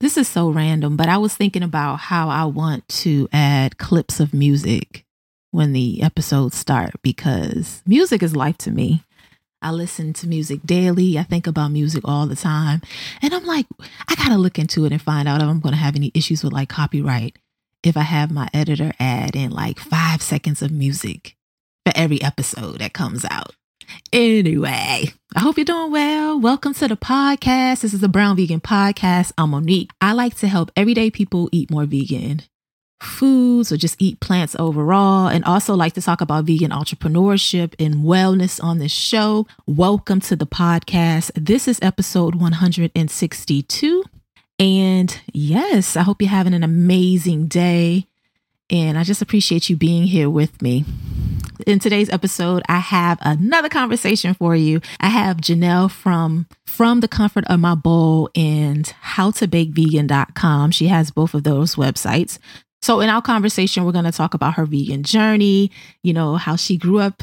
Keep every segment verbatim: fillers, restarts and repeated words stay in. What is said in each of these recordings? This is so random, but I was thinking about how I want to add clips of music when the episodes start, because music is life to me. I listen to music daily. I think about music all the time. And I'm like, I got to look into it and find out if I'm going to have any issues with like copyright if I have my editor add in like five seconds of music for every episode that comes out. Anyway, I hope you're doing well. Welcome to the podcast. This is the Brown Vegan Podcast. I'm Monique. I like to help everyday people eat more vegan foods or just eat plants overall, and also like to talk about vegan entrepreneurship and wellness on this show. Welcome to the podcast. This is episode one hundred sixty-two. And yes, I hope you're having an amazing day. And I just appreciate you being here with me. In today's episode, I have another conversation for you. I have Janelle from from The Comfort of My Bowl and How To Bake Vegan dot com. She has both of those websites. So in our conversation, we're going to talk about her vegan journey, you know, how she grew up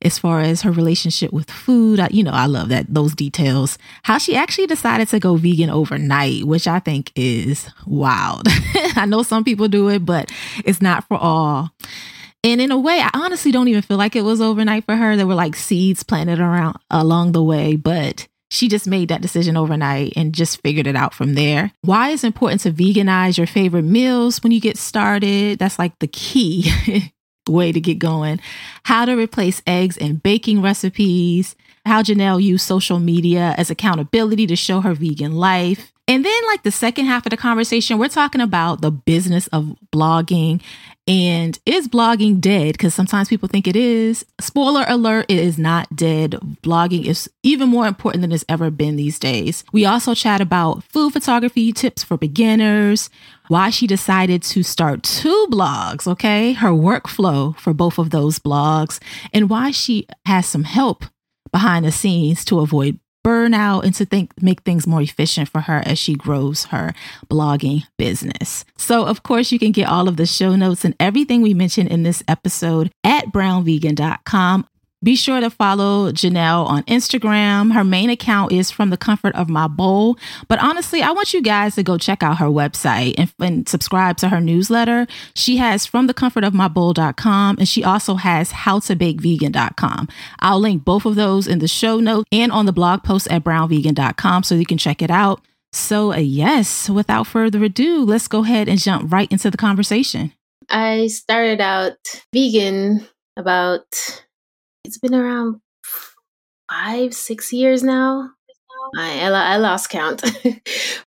as far as her relationship with food. I, you know, I love that, those details, how she actually decided to go vegan overnight, which I think is wild. I know some people do it, but it's not for all. And in a way, I honestly don't even feel like it was overnight for her. There were like seeds planted around along the way, but she just made that decision overnight and just figured it out from there. Why it's important to veganize your favorite meals when you get started. That's like the key way to get going. How to replace eggs in baking recipes. How Janelle used social media as accountability to show her vegan life. And then like the second half of the conversation, we're talking about the business of blogging. And is blogging dead? Because sometimes people think it is. Spoiler alert, it is not dead. Blogging is even more important than it's ever been these days. We also chat about food photography tips for beginners, why she decided to start two blogs, okay? Her workflow for both of those blogs, and why she has some help behind the scenes to avoid burnout and to think make things more efficient for her as she grows her blogging business. So of course you can get all of the show notes and everything we mentioned in this episode at brown vegan dot com. Be sure to follow Janelle on Instagram. Her main account is From the Comfort of My Bowl. But honestly, I want you guys to go check out her website and, and subscribe to her newsletter. She has from the comfort of my bowl dot com, and she also has how to bake vegan dot com. I'll link both of those in the show notes and on the blog post at brown vegan dot com so you can check it out. So uh, yes, without further ado, let's go ahead and jump right into the conversation. I started out vegan about... It's been around five, six years now. I, I lost count.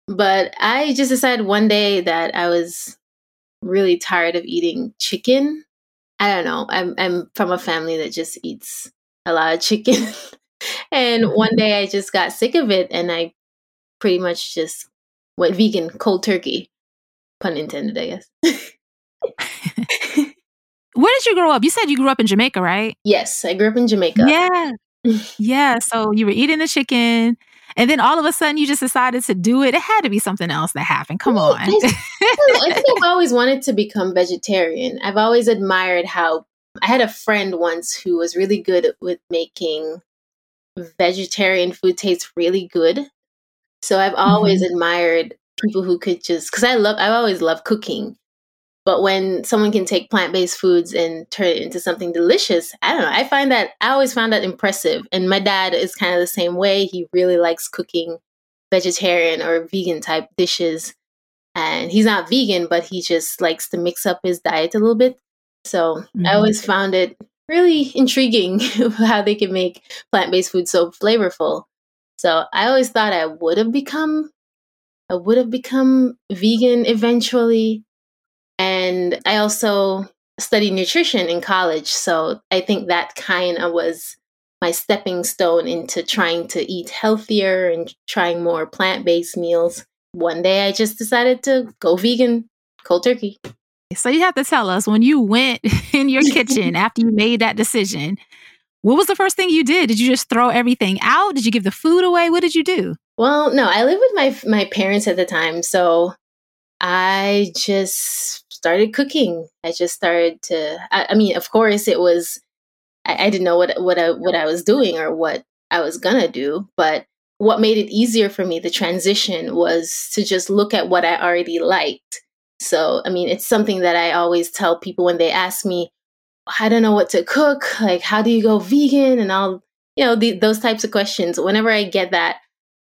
But I just decided one day that I was really tired of eating chicken. I don't know. I'm, I'm from a family that just eats a lot of chicken. And one day I just got sick of it, and I pretty much just went vegan, cold turkey. Pun intended, I guess. Where did you grow up? You said you grew up in Jamaica, right? Yes, I grew up in Jamaica. Yeah. Yeah. So you were eating the chicken And then all of a sudden you just decided to do it. It had to be something else that happened. Come well, on. I, I think I've always wanted to become vegetarian. I've always admired how I had a friend once who was really good with making vegetarian food taste really good. So I've always mm-hmm. admired people who could just, because I love, I've always loved cooking. But when someone can take plant-based foods and turn it into something delicious, I don't know. I find that, I always found that impressive. And my dad is kind of the same way. He really likes cooking vegetarian or vegan type dishes. And he's not vegan, but he just likes to mix up his diet a little bit. So mm-hmm. I always found it really intriguing how they can make plant-based food so flavorful. So I always thought I would have become, I would have become vegan eventually. And I also studied nutrition in college. So I think that kind of was my stepping stone into trying to eat healthier and trying more plant-based meals. One day I just decided to go vegan, cold turkey. So you have to tell us, when you went in your kitchen after you made that decision, what was the first thing you did? Did you just throw everything out? Did you give the food away? What did you do? Well, no, I lived with my my parents at the time. So I just started cooking. I just started to, I, I mean, of course it was, I, I didn't know what, what I, what I was doing or what I was gonna do, but what made it easier for me, the transition, was to just look at what I already liked. So, I mean, it's something that I always tell people when they ask me, I don't know what to cook. Like, how do you go vegan? And I'll, you know, the, those types of questions. Whenever I get that,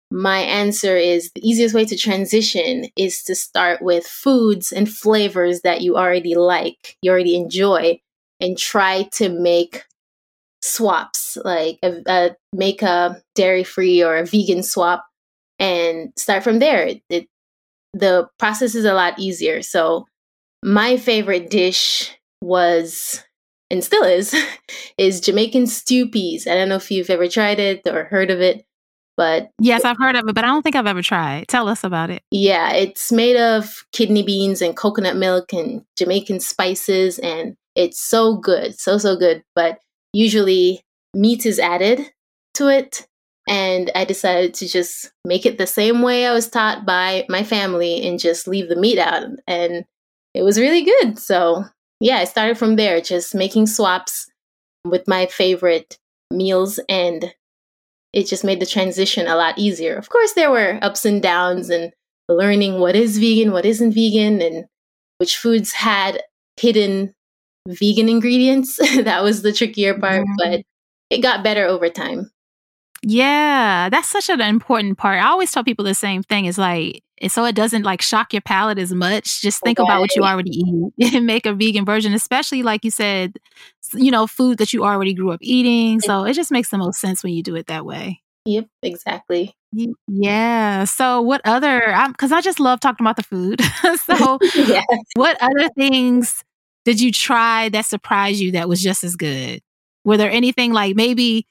my answer is the easiest way to transition is to start with foods and flavors that you already like, you already enjoy, and try to make swaps, like a, a, make a dairy-free or a vegan swap and start from there. It, it, the process is a lot easier. So my favorite dish was, and still is, is Jamaican stew peas. I don't know if you've ever tried it or heard of it. But yes, I've heard of it, but I don't think I've ever tried. Tell us about it. Yeah, it's made of kidney beans and coconut milk and Jamaican spices, and it's so good, so, so good. But usually meat is added to it, and I decided to just make it the same way I was taught by my family and just leave the meat out, and it was really good. So yeah, I started from there, just making swaps with my favorite meals, and it just made the transition a lot easier. Of course, there were ups and downs and learning what is vegan, what isn't vegan, and which foods had hidden vegan ingredients. That was the trickier part, yeah. But it got better over time. Yeah, that's such an important part. I always tell people the same thing. It's like, so it doesn't like shock your palate as much. Just think okay. about what you already eat and make a vegan version, especially like you said, you know, food that you already grew up eating. So it just makes the most sense when you do it that way. Yep, exactly. Yeah. So what other, because I just love talking about the food. So yes. What other things did you try that surprised you that was just as good? Were there anything like maybe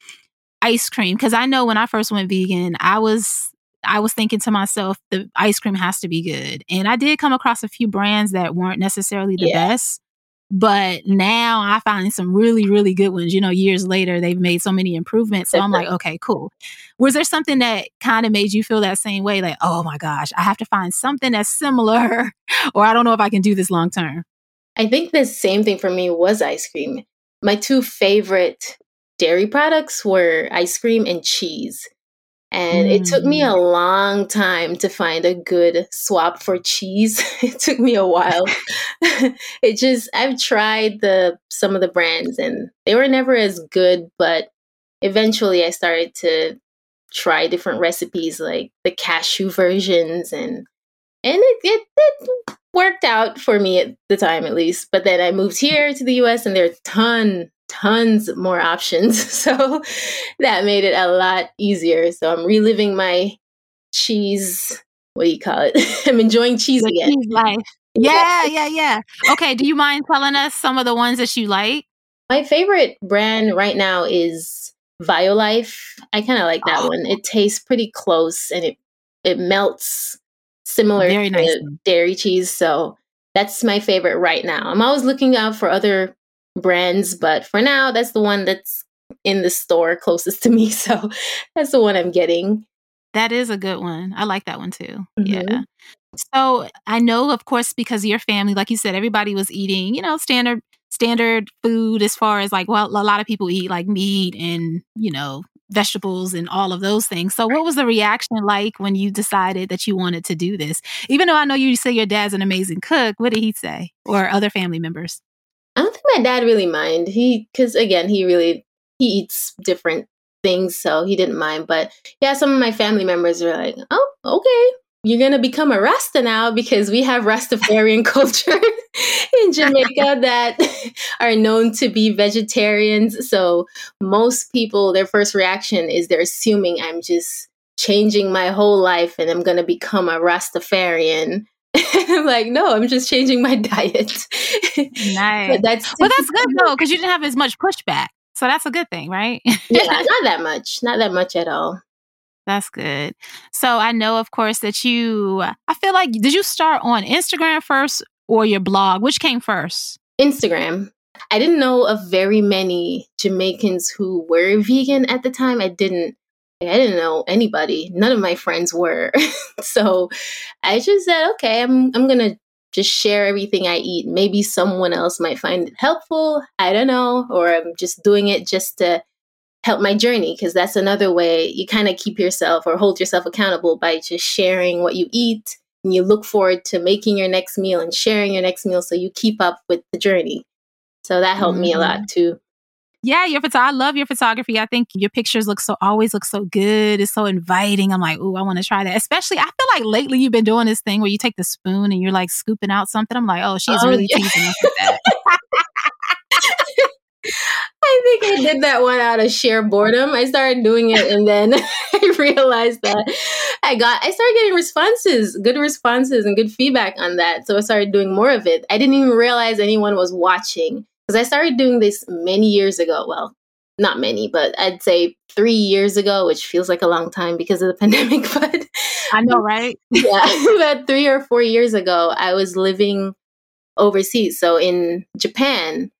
ice cream? Because I know when I first went vegan, I was... I was thinking to myself, the ice cream has to be good. And I did come across a few brands that weren't necessarily the yeah. best, but now I find some really, really good ones. You know, years later, they've made so many improvements. So I'm like, okay, cool. Was there something that kind of made you feel that same way? Like, oh my gosh, I have to find something that's similar, or I don't know if I can do this long term. I think the same thing for me was ice cream. My two favorite dairy products were ice cream and cheese. And it took me a long time to find a good swap for cheese. It took me a while. It just, I've tried the some of the brands and they were never as good, but eventually I started to try different recipes like the cashew versions and and it, it, it worked out for me at the time at least. But then I moved here to the U S and there are a ton tons more options. So that made it a lot easier. So I'm reliving my cheese. What do you call it? I'm enjoying cheese the again. Cheese life. Yeah, yeah, yeah. Okay. Do you mind telling us some of the ones that you like? My favorite brand right now is Violife. I kind of like that oh. one. It tastes pretty close and it, it melts similar Very to nice. Dairy cheese. So that's my favorite right now. I'm always looking out for other brands, but for now that's the one that's in the store closest to me, so that's the one I'm getting. That is a good one. I like that one too. Mm-hmm. Yeah. So I know, of course, because of your family, like you said, everybody was eating, you know, standard standard food as far as like, well, a lot of people eat like meat and, you know, vegetables and all of those things. So what was the reaction like when you decided that you wanted to do this? Even though I know you say your dad's an amazing cook, what did he say? Or other family members? I don't think my dad really minded. He, because again, he really, he eats different things, so he didn't mind. But yeah, some of my family members were like, oh, okay. You're going to become a Rasta now, because we have Rastafarian culture in Jamaica that are known to be vegetarians. So most people, their first reaction is they're assuming I'm just changing my whole life and I'm going to become a Rastafarian. I'm like, no, I'm just changing my diet. Nice. But that's well, that's good though, because you didn't have as much pushback. So that's a good thing, right? Yeah, not that much. Not that much at all. That's good. So I know, of course, that you, I feel like, did you start on Instagram first or your blog? Which came first? Instagram. I didn't know of very many Jamaicans who were vegan at the time. I didn't, I didn't know anybody. None of my friends were. So I just said, okay, I'm, I'm going to just share everything I eat. Maybe someone else might find it helpful. I don't know. Or I'm just doing it just to help my journey, because that's another way you kind of keep yourself or hold yourself accountable, by just sharing what you eat, and you look forward to making your next meal and sharing your next meal so you keep up with the journey. So that helped mm-hmm. me a lot too. Yeah, your photo- I love your photography. I think your pictures look so always look so good. It's so inviting. I'm like, ooh, I want to try that. Especially, I feel like lately you've been doing this thing where you take the spoon and you're like scooping out something. I'm like, oh, she's oh, really yeah. teasing us with that. I think I did that one out of sheer boredom. I started doing it, and then I realized that I got, I started getting responses, good responses and good feedback on that. So I started doing more of it. I didn't even realize anyone was watching, because I started doing this many years ago. Well, not many, but I'd say three years ago, which feels like a long time because of the pandemic. But I know, right? Yeah, about three or four years ago, I was living overseas. So in Japan.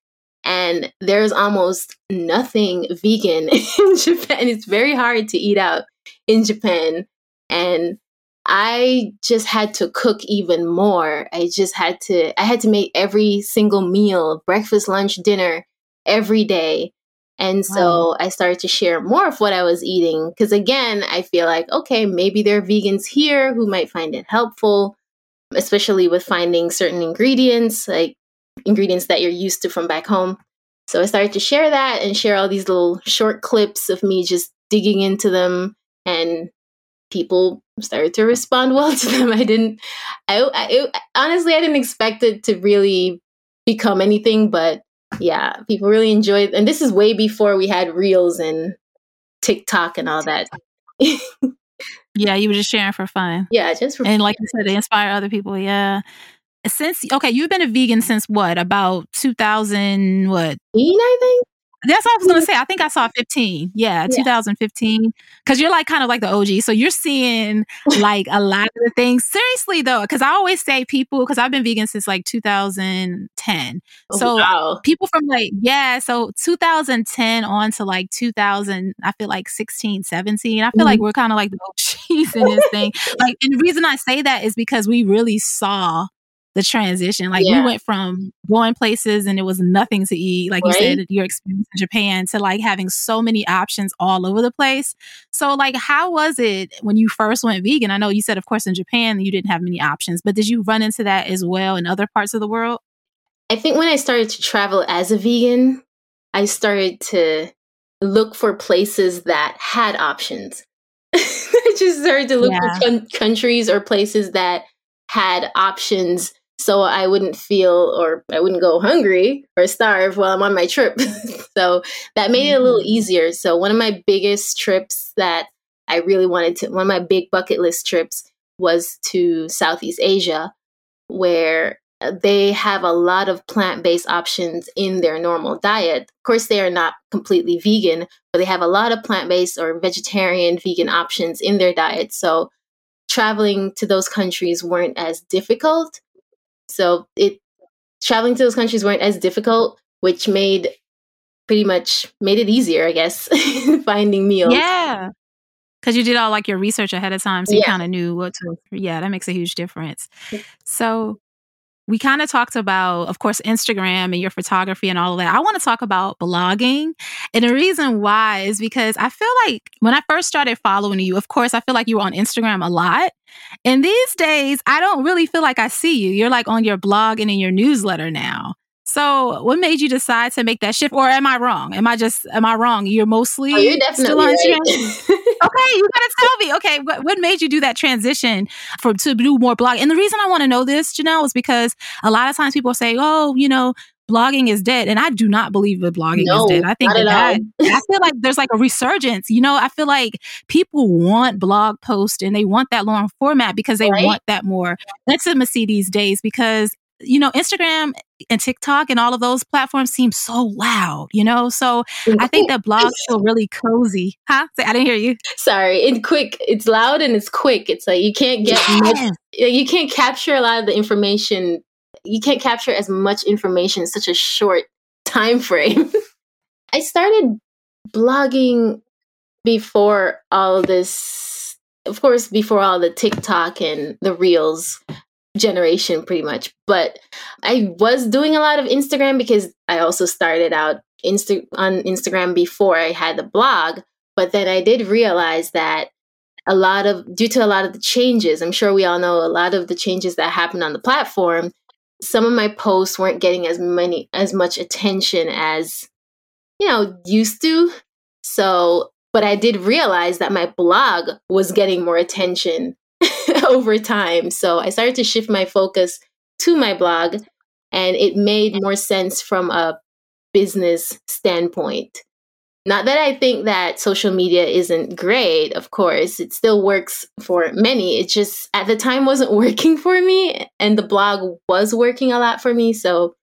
And there's almost nothing vegan in Japan. It's very hard to eat out in Japan. And I just had to cook even more. I just had to, I had to make every single meal, breakfast, lunch, dinner, every day. And so wow. I started to share more of what I was eating. Because again, I feel like, okay, maybe there are vegans here who might find it helpful, especially with finding certain ingredients, like ingredients that you're used to from back home. So I started to share that and share all these little short clips of me just digging into them, and people started to respond well to them. I didn't, I, I it, honestly, I didn't expect it to really become anything, but yeah, people really enjoyed. And this is way before we had Reels and TikTok and all that. Yeah, you were just sharing for fun. Yeah, just for fun. And like you said, they inspire other people. Yeah. Since, okay, you've been a vegan since what? About two thousand, what? I think. That's what I was going to say. I think I saw fifteen. Yeah, yeah. two thousand fifteen. Because you're like kind of like the O G. So you're seeing like a lot of the things. Seriously though, because I always say people, because I've been vegan since like two thousand ten. Oh, so wow. People from like, yeah, so two thousand ten on to like two thousand, I feel like sixteen, seventeen. I feel mm-hmm. like we're kind of like the O Gs in this thing. Like, and the reason I say that is because we really saw the transition. Like yeah. we went from going places and it was nothing to eat, like right? you said, your experience in Japan, to like having so many options all over the place. So like, how was it when you first went vegan? I know you said, of course, in Japan, you didn't have many options, but did you run into that as well in other parts of the world? I think when I started to travel as a vegan, I started to look for places that had options. I just started to look yeah. for con- countries or places that had options, so I wouldn't feel, or I wouldn't go hungry or starve while I'm on my trip. So that made it a little easier. So one of my biggest trips that I really wanted to, one of my big bucket list trips was to Southeast Asia, where they have a lot of plant-based options in their normal diet. Of course, they are not completely vegan, but they have a lot of plant-based or vegetarian vegan options in their diet. So traveling to those countries weren't as difficult. So it traveling to those countries weren't as difficult, which made pretty much made it easier, I guess, finding meals. Yeah. Because you did all like your research ahead of time. So yeah. you kind of knew what to, yeah, that makes a huge difference. So we kind of talked about, of course, Instagram and your photography and all of that. I want to talk about blogging. And the reason why is because I feel like when I first started following you, of course, I feel like you were on Instagram a lot. And these days, I don't really feel like I see you. You're like on your blog and in your newsletter now. So what made you decide to make that shift? Or am I wrong? Am I just, am I wrong? You're mostly oh, you're definitely still on Instagram? Right. Okay, you got to tell me. Okay, what, what made you do that transition from to do more blogging? And the reason I want to know this, Janelle, is because a lot of times people say, oh, you know, blogging is dead. And I do not believe that blogging no, is dead. I think that I, I feel like there's like a resurgence. You know, I feel like people want blog posts and they want that long format because they right. want that more intimacy these days because you know, Instagram and TikTok and all of those platforms seem so loud, you know? So I think that blogs feel really cozy. Huh? I didn't hear you. Sorry. It's quick. It's loud and it's quick. It's like you can't get yeah. much, you can't capture a lot of the information. You can't capture as much information in such a short time frame. I started blogging before all this, of course, before all the TikTok and the Reels generation pretty much, but I was doing a lot of Instagram because I also started out Insta- on Instagram before I had the blog, but then I did realize that a lot of, due to a lot of the changes, I'm sure we all know a lot of the changes that happened on the platform, some of my posts weren't getting as many, as much attention as, you know, used to. So, but I did realize that my blog was getting more attention over time. So I started to shift my focus to my blog and it made more sense from a business standpoint. Not that I think that social media isn't great, of course, it still works for many. It just at the time wasn't working for me and the blog was working a lot for me. So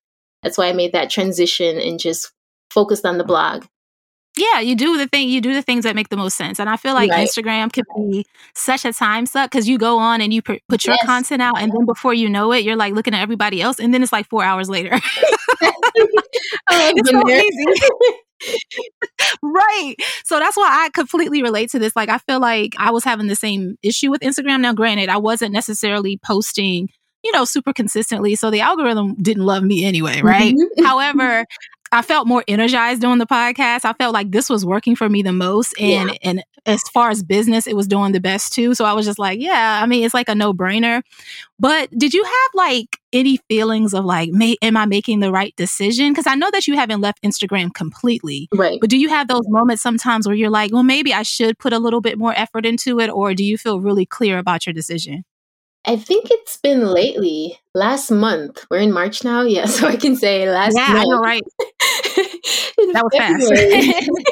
that's why I made that transition and just focused on the blog. Yeah, you do the thing, you do the things that make the most sense. And I feel like right. Instagram can be such a time suck because you go on and you put your yes. content out and then before you know it, you're like looking at everybody else and then it's like four hours later. It's so easy. Right. So that's why I completely relate to this. Like, I feel like I was having the same issue with Instagram. Now, granted, I wasn't necessarily posting, you know, super consistently. So the algorithm didn't love me anyway, right? Mm-hmm. However, I felt more energized doing the podcast. I felt like this was working for me the most. And yeah. and as far as business, it was doing the best too. So I was just like, yeah, I mean, it's like a no-brainer. But did you have like any feelings of like, may, am I making the right decision? Because I know that you haven't left Instagram completely. Right. But do you have those moments sometimes where you're like, well, maybe I should put a little bit more effort into it? Or do you feel really clear about your decision? I think it's been lately, last month. We're in March now. Yeah, so I can say last yeah, month. Yeah, I know, right? That was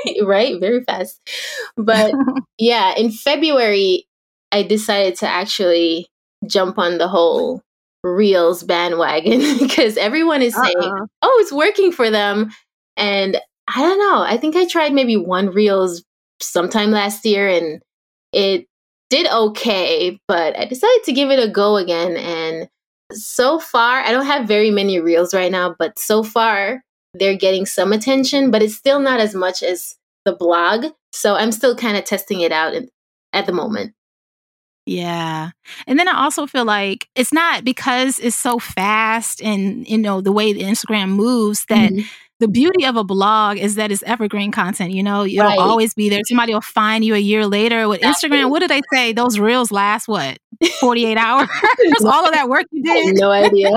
fast. Right? Very fast. But yeah, in February, I decided to actually jump on the whole Reels bandwagon because everyone is uh-uh. saying, oh, it's working for them. And I don't know. I think I tried maybe one Reels sometime last year and it did okay, but I decided to give it a go again. And so far, I don't have very many Reels right now, but so far they're getting some attention, but it's still not as much as the blog. So I'm still kind of testing it out in, at the moment. Yeah. And then I also feel like it's not because it's so fast and, you know, the way the Instagram moves that mm-hmm. the beauty of a blog is that it's evergreen content. You know, it'll right. always be there. Somebody will find you a year later with exactly. Instagram. What do they say? Those reels last, what, forty-eight hours? All of that work you did. I have no idea.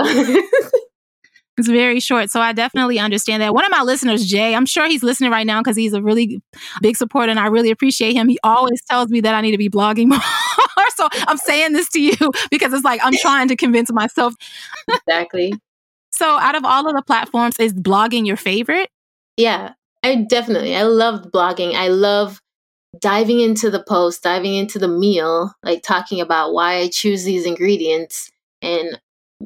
It's very short. So I definitely understand that. One of my listeners, Jay, I'm sure he's listening right now because he's a really big supporter and I really appreciate him. He always tells me that I need to be blogging more. So I'm saying this to you because it's like I'm trying to convince myself. Exactly. So out of all of the platforms, is blogging your favorite? Yeah, I definitely. I love blogging. I love diving into the post, diving into the meal, like talking about why I choose these ingredients and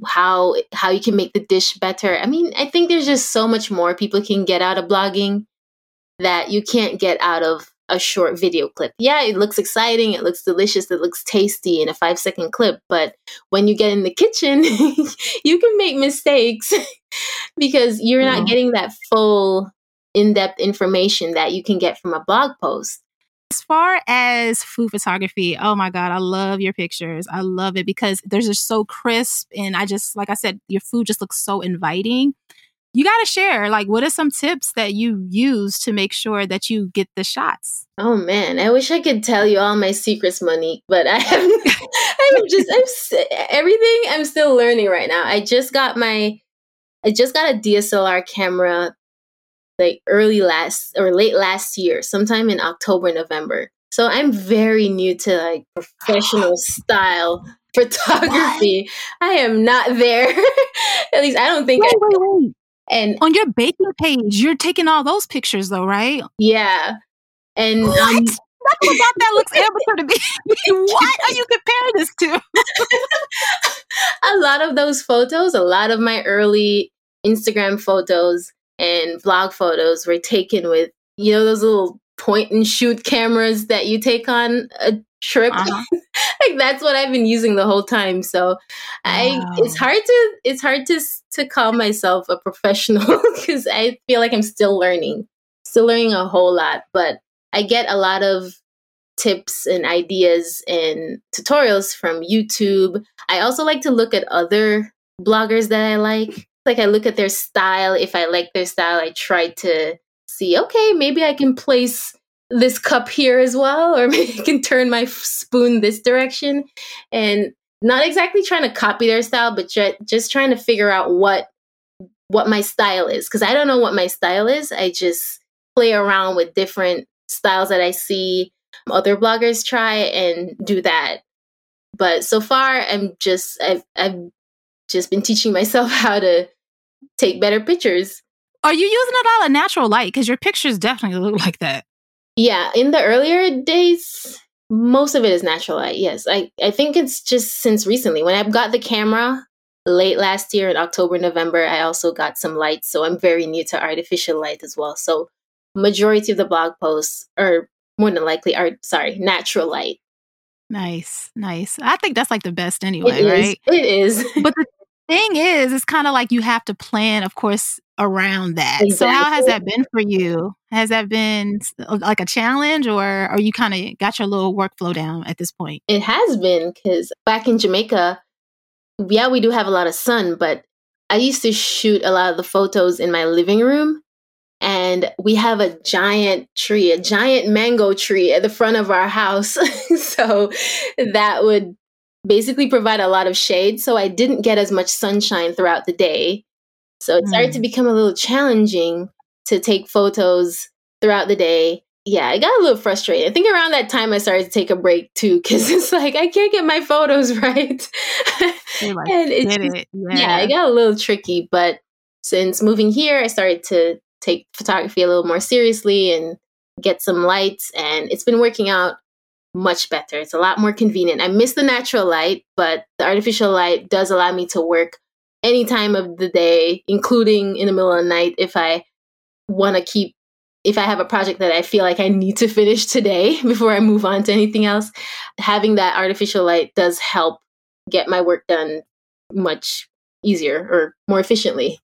how how you can make the dish better. I mean, I think there's just so much more people can get out of blogging that you can't get out of a short video clip. Yeah, it looks exciting, it looks delicious, it looks tasty in a five second clip, but when you get in the kitchen, you can make mistakes because you're yeah. not getting that full in-depth information that you can get from a blog post. As far as food photography, oh my God, I love your pictures. I love it because they're just so crisp. And I just, like I said, your food just looks so inviting. You got to share, like, what are some tips that you use to make sure that you get the shots? Oh, man, I wish I could tell you all my secrets, Monique, but I haven't, I'm just, I'm, everything I'm still learning right now. I just got my, I just got a D S L R camera like early last or late last year, sometime in October, November. So I'm very new to like professional style photography. What? I am not there. At least I don't think. Wait, I, wait, wait. And on your baking page, you're taking all those pictures though, right? Yeah. And what? Um, nothing about that looks amateur to me. What are you comparing this to? A lot of those photos, a lot of my early Instagram photos and vlog photos were taken with, you know, those little point and shoot cameras that you take on a trip. Uh-huh. Like that's what I've been using the whole time. So, wow. I it's hard to it's hard to to call myself a professional because I feel like I'm still learning, still learning a whole lot. But I get a lot of tips and ideas and tutorials from YouTube. I also like to look at other bloggers that I like. Like I look at their style. If I like their style, I try to see, okay, maybe I can place this cup here as well, or maybe I can turn my spoon this direction. And not exactly trying to copy their style, but ju- just trying to figure out what what my style is. Because I don't know what my style is. I just play around with different styles that I see other bloggers try and do that. But so far, I'm just I've I've just been teaching myself how to take better pictures. Are you using it all in natural light? Because your pictures definitely look like that. Yeah. In the earlier days, most of it is natural light. Yes. I, I think it's just since recently. When I got the camera late last year in October, November, I also got some lights. So I'm very new to artificial light as well. So majority of the blog posts are more than likely are, sorry, natural light. Nice. Nice. I think that's like the best anyway, it right? It is. But the thing is, it's kind of like you have to plan, of course, around that. Exactly. So how has that been for you? Has that been like a challenge, or are you kind of got your little workflow down at this point? It has been, because back in Jamaica, yeah, we do have a lot of sun, but I used to shoot a lot of the photos in my living room, and we have a giant tree, a giant mango tree at the front of our house. So that would basically provide a lot of shade. So I didn't get as much sunshine throughout the day. So it started to become a little challenging to take photos throughout the day. Yeah, I got a little frustrated. I think around that time I started to take a break too, because it's like, I can't get my photos right. Like, and it's just, it. Yeah. yeah, it got a little tricky. But since moving here, I started to take photography a little more seriously and get some lights. And it's been working out much better. It's a lot more convenient. I miss the natural light, but the artificial light does allow me to work any time of the day, including in the middle of the night, if I want to keep, if I have a project that I feel like I need to finish today before I move on to anything else, having that artificial light does help get my work done much easier or more efficiently.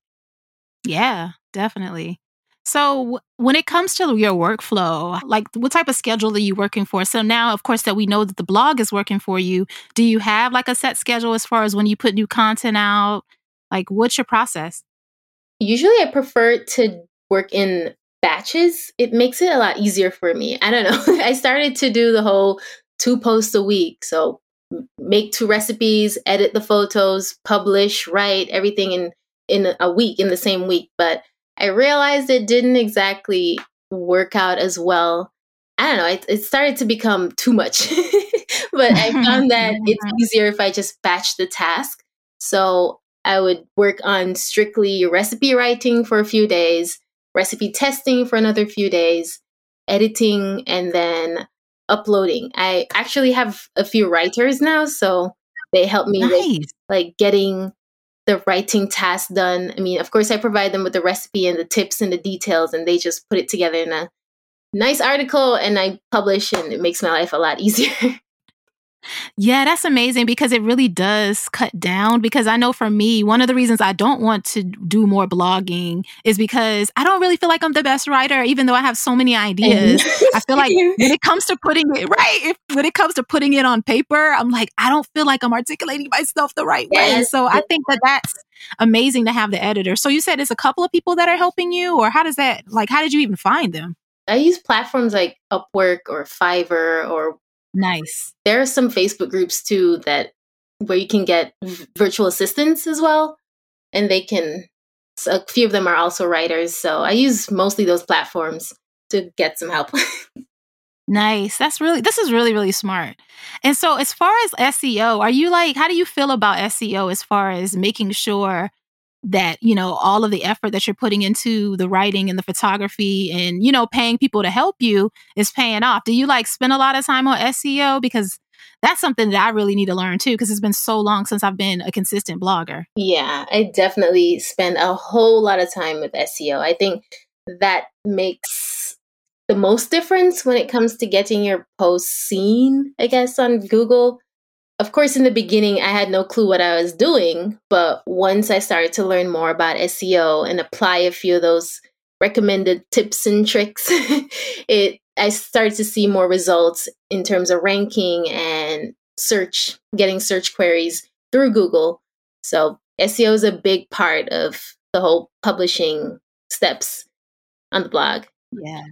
Yeah, definitely. So when it comes to your workflow, like what type of schedule are you working for? So now, of course, that we know that the blog is working for you, do you have like a set schedule as far as when you put new content out? Like, what's your process? Usually I prefer to work in batches. It makes it a lot easier for me. I don't know. I started to do the whole two posts a week. So make two recipes, edit the photos, publish, write, everything in, in a week, in the same week. But I realized it didn't exactly work out as well. I don't know. It, it started to become too much. But I found that it's easier if I just batch the task. So I would work on strictly recipe writing for a few days, recipe testing for another few days, editing, and then uploading. I actually have a few writers now, so they help me nice. with like getting the writing task done. I mean, of course, I provide them with the recipe and the tips and the details, and they just put it together in a nice article, and I publish, and it makes my life a lot easier. Yeah, that's amazing because it really does cut down. Because I know for me, one of the reasons I don't want to do more blogging is because I don't really feel like I'm the best writer, even though I have so many ideas. I feel like when it comes to putting it right, if, when it comes to putting it on paper, I'm like, I don't feel like I'm articulating myself the right way. So I think that that's amazing to have the editor. So you said it's a couple of people that are helping you, or how does that, like, how did you even find them? I use platforms like Upwork or Fiverr or Nice. There are some Facebook groups too that where you can get v- virtual assistants as well, and they can. So a few of them are also writers, so I use mostly those platforms to get some help. Nice. That's really. This is really really smart. And so, as far as S E O, are you like? How do you feel about S E O as far as making sure that you know all of the effort that you're putting into the writing and the photography and you know paying people to help you is paying off? Do you like spend a lot of time on S E O? Because that's something that I really need to learn too, because it's been so long since I've been a consistent blogger. Yeah, I definitely spend a whole lot of time with S E O. I think that makes the most difference when it comes to getting your posts seen, I guess, on Google. Of course, in the beginning, I had no clue what I was doing, but once I started to learn more about S E O and apply a few of those recommended tips and tricks, it I started to see more results in terms of ranking and search, getting search queries through Google. So S E O is a big part of the whole publishing steps on the blog. Yeah.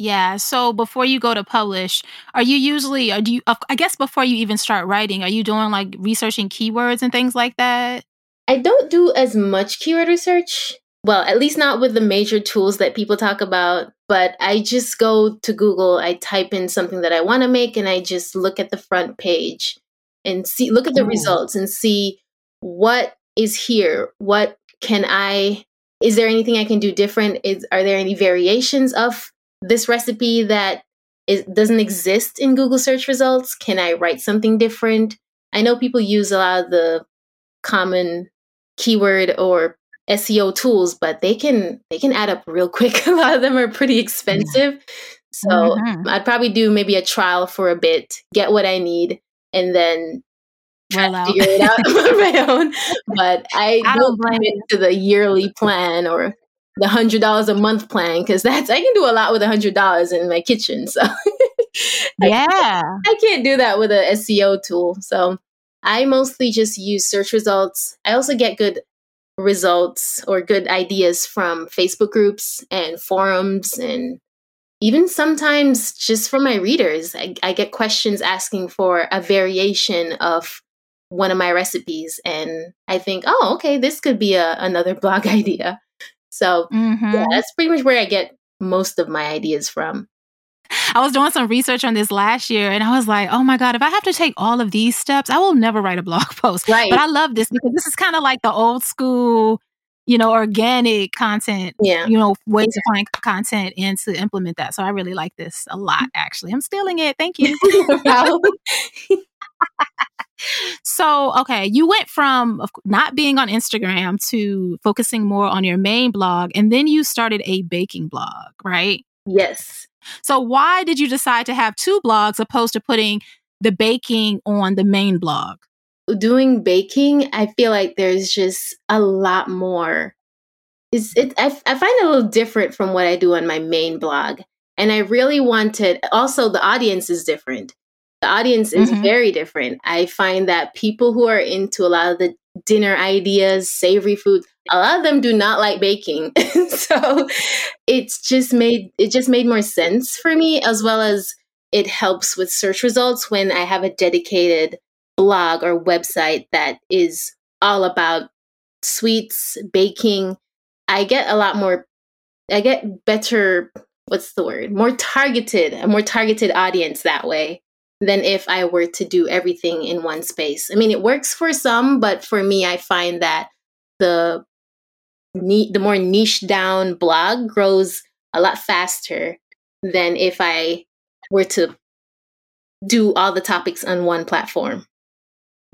Yeah. So before you go to publish, are you usually, or do you, I guess before you even start writing, are you doing like researching keywords and things like that? I don't do as much keyword research. Well, at least not with the major tools that people talk about, but I just go to Google. I type in something that I want to make and I just look at the front page and see, look at the mm. results and see what is here. What can I, is there anything I can do different? Is, are there any variations of this recipe that is, doesn't exist in Google search results? Can I write something different? I know people use a lot of the common keyword or S E O tools, but they can they can add up real quick. A lot of them are pretty expensive. So mm-hmm. I'd probably do maybe a trial for a bit, get what I need, and then try well to figure it out on my own. But I, I don't commit to the yearly plan or the hundred dollars a month plan, because that's I can do a lot with a hundred dollars in my kitchen. So I yeah, can't, I can't do that with a S E O tool. So I mostly just use search results. I also get good results or good ideas from Facebook groups and forums, and even sometimes just from my readers. I, I get questions asking for a variation of one of my recipes, and I think, oh, okay, this could be a, another blog idea. So mm-hmm. yeah, that's pretty much where I get most of my ideas from. I was doing some research on this last year and I was like, oh my God, if I have to take all of these steps, I will never write a blog post. Right. But I love this because this is kind of like the old school, you know, organic content, yeah. you know, ways yeah. to find content and to implement that. So I really like this a lot, actually. I'm stealing it. Thank you. So, okay, you went from not being on Instagram to focusing more on your main blog, and then you started a baking blog, right? Yes. So why did you decide to have two blogs opposed to putting the baking on the main blog? Doing baking, I feel like there's just a lot more. It's, it, I, I find it a little different from what I do on my main blog. And I really wanted, also the audience is different. The audience is mm-hmm. very different. I find that people who are into a lot of the dinner ideas, savory food, a lot of them do not like baking. So it's just made it just made more sense for me, as well as it helps with search results when I have a dedicated blog or website that is all about sweets, baking. I get a lot more, I get better, what's the word? More targeted, a more targeted audience that way than if I were to do everything in one space. I mean, it works for some, but for me, I find that the ne- the more niche down blog grows a lot faster than if I were to do all the topics on one platform.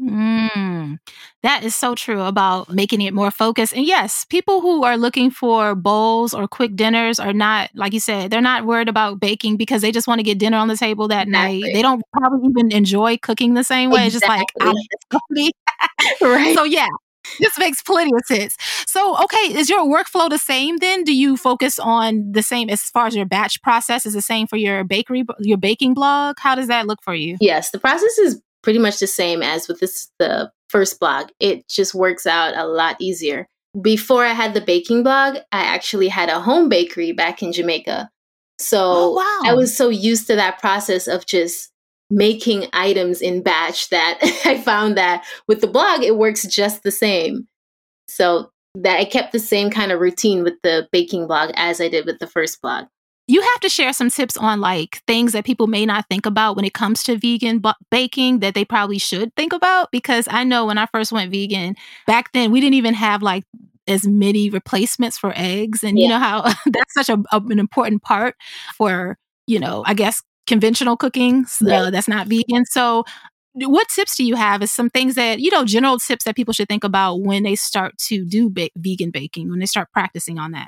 Mm, that is so true about making it more focused. And yes, people who are looking for bowls or quick dinners are not, like you said, they're not worried about baking because they just want to get dinner on the table that exactly. night. They don't probably even enjoy cooking the same way. Exactly. It's just like, out of this company. Right. So yeah, this makes plenty of sense. So, okay, is your workflow the same then? Do you focus on the same as far as your batch process? Is the same for your bakery, your baking blog? How does that look for you? Yes, the process is pretty much the same as with this, the first blog. It just works out a lot easier. Before I had the baking blog, I actually had a home bakery back in Jamaica. So oh, wow. I was so used to that process of just making items in batch that I found that with the blog, it works just the same. So that I kept the same kind of routine with the baking blog as I did with the first blog. You have to share some tips on like things that people may not think about when it comes to vegan b- baking that they probably should think about, because I know when I first went vegan back then, we didn't even have like as many replacements for eggs. And yeah. you know how that's such a, a, an important part for, you know, I guess conventional cooking so right. that's not vegan. So what tips do you have as some things that, you know, general tips that people should think about when they start to do ba- vegan baking, when they start practicing on that?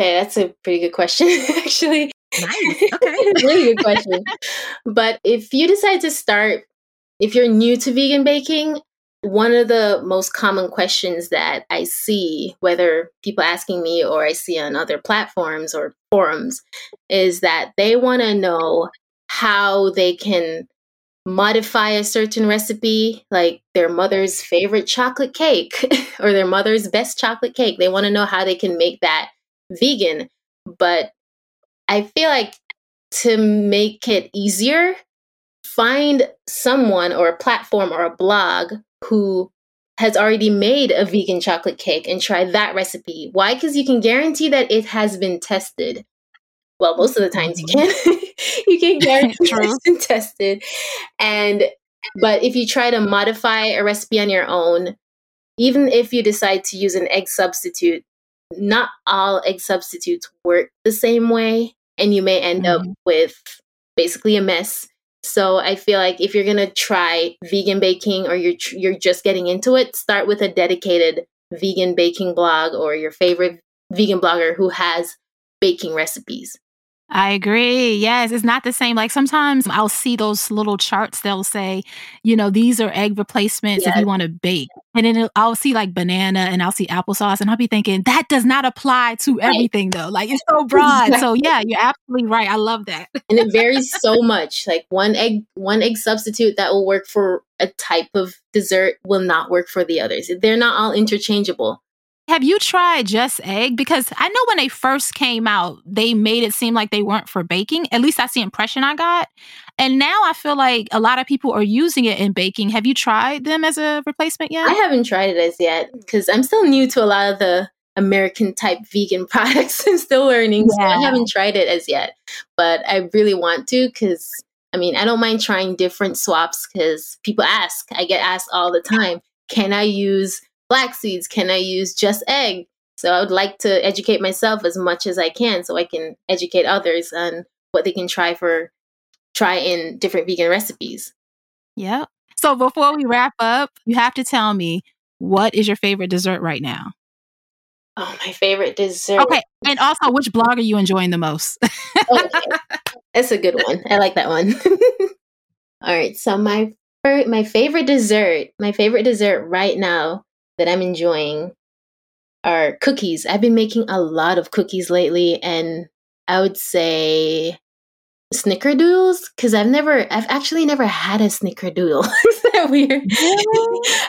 Okay, that's a pretty good question, actually. Nice. Okay. Really good question. But if you decide to start, if you're new to vegan baking, one of the most common questions that I see, whether people asking me or I see on other platforms or forums, is that they want to know how they can modify a certain recipe, like their mother's favorite chocolate cake or their mother's best chocolate cake. They want to know how they can make that vegan, but I feel like to make it easier, find someone or a platform or a blog who has already made a vegan chocolate cake and try that recipe. Why? Because you can guarantee that it has been tested. Well, most of the times you can. You can guarantee it's been tested. And but if you try to modify a recipe on your own, even if you decide to use an egg substitute, not all egg substitutes work the same way, and you may end mm-hmm. up with basically a mess. So I feel like if you're going to try vegan baking or you're tr- you're just getting into it, start with a dedicated vegan baking blog or your favorite vegan blogger who has baking recipes. I agree. Yes, it's not the same. Like sometimes I'll see those little charts. They'll say, you know, these are egg replacements yes. if you want to bake. And then I'll see like banana and I'll see applesauce and I'll be thinking that does not apply to everything though. Like it's so broad. Exactly. So yeah, you're absolutely right. I love that. And it varies so much. Like one egg, one egg substitute that will work for a type of dessert will not work for the others. They're not all interchangeable. Have you tried Just Egg? Because I know when they first came out, they made it seem like they weren't for baking. At least that's the impression I got. And now I feel like a lot of people are using it in baking. Have you tried them as a replacement yet? I haven't tried it as yet because I'm still new to a lot of the American type vegan products. I'm still learning. Yeah. So I haven't tried it as yet. But I really want to because, I mean, I don't mind trying different swaps because people ask. I get asked all the time, can I use black seeds? Can I use Just Egg? So I would like to educate myself as much as I can so I can educate others on what they can try for, try in different vegan recipes. Yeah. So before we wrap up, you have to tell me, what is your favorite dessert right now? Oh, my favorite dessert. Okay. And also, which blog are you enjoying the most? Okay. That's a good one. I like that one. All right. So my my favorite dessert, my favorite dessert right now that I'm enjoying are cookies. I've been making a lot of cookies lately, and I would say Snickerdoodles because I've never, I've actually never had a Snickerdoodle. Is that weird?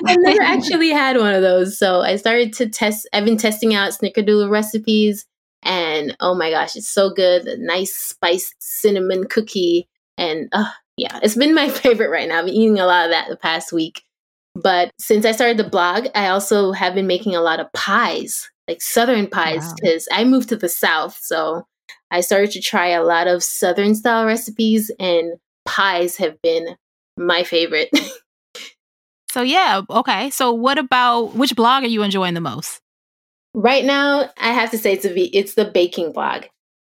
I've never actually had one of those. So I started to test, I've been testing out Snickerdoodle recipes, and oh my gosh, it's so good. A nice spiced cinnamon cookie. And uh, yeah, it's been my favorite right now. I've been eating a lot of that the past week. But since I started the blog, I also have been making a lot of pies, like Southern pies, because wow. I moved to the South. So I started to try a lot of Southern style recipes, and pies have been my favorite. So, yeah. Okay. So what about, which blog are you enjoying the most? Right now, I have to say it's a, it's the baking blog.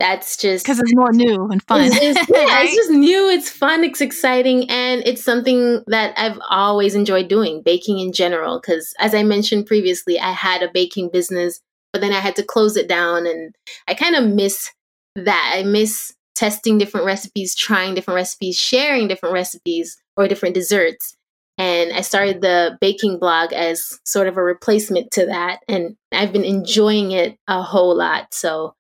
That's just because it's more new and fun. It's just, yeah, right? It's just new. It's fun. It's exciting. And it's something that I've always enjoyed doing, baking in general. Because as I mentioned previously, I had a baking business, but then I had to close it down. And I kind of miss that. I miss testing different recipes, trying different recipes, sharing different recipes or different desserts. And I started the baking blog as sort of a replacement to that. And I've been enjoying it a whole lot. So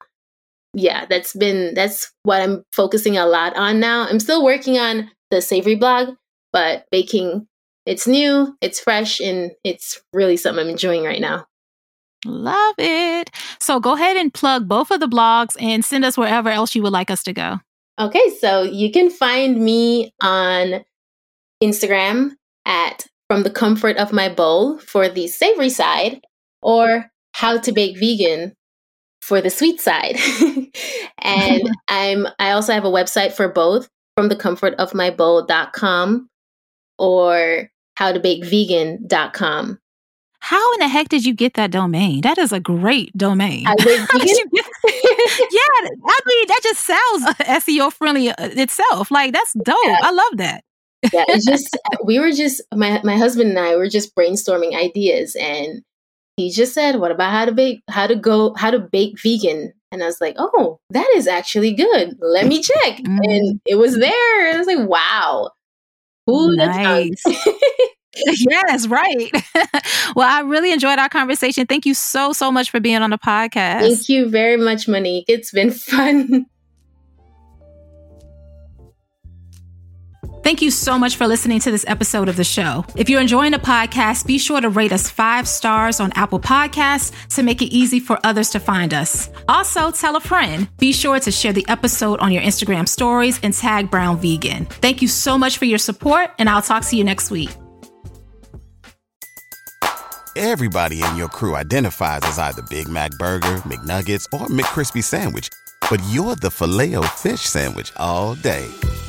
yeah, that's been, that's what I'm focusing a lot on now. I'm still working on the savory blog, but baking, it's new, it's fresh, and it's really something I'm enjoying right now. Love it. So go ahead and plug both of the blogs and send us wherever else you would like us to go. Okay, so you can find me on Instagram at From the Comfort of My Bowl for the savory side, or HowToBakeVegan for the sweet side. And I'm I also have a website for both, from the comfort of my bowl dot com or how to bake vegan dot com. How in the heck did you get that domain? That is a great domain. How did you get that? Yeah, I mean, that just sounds S E O friendly itself. Like, that's dope. Yeah. I love that. Yeah, it's just we were just my my husband and I were just brainstorming ideas, and he just said, "What about how to bake? How to go? How to bake vegan?" And I was like, "Oh, that is actually good. Let me check." Mm. And it was there. And I was like, "Wow, ooh, nice." That's yes, right. Well, I really enjoyed our conversation. Thank you so so much for being on the podcast. Thank you very much, Monique. It's been fun. Thank you so much for listening to this episode of the show. If you're enjoying the podcast, be sure to rate us five stars on Apple Podcasts to make it easy for others to find us. Also, tell a friend. Be sure to share the episode on your Instagram stories and tag Brown Vegan. Thank you so much for your support, and I'll talk to you next week. Everybody in your crew identifies as either Big Mac Burger, McNuggets, or McCrispy Sandwich, but you're the Filet-O-Fish Sandwich all day.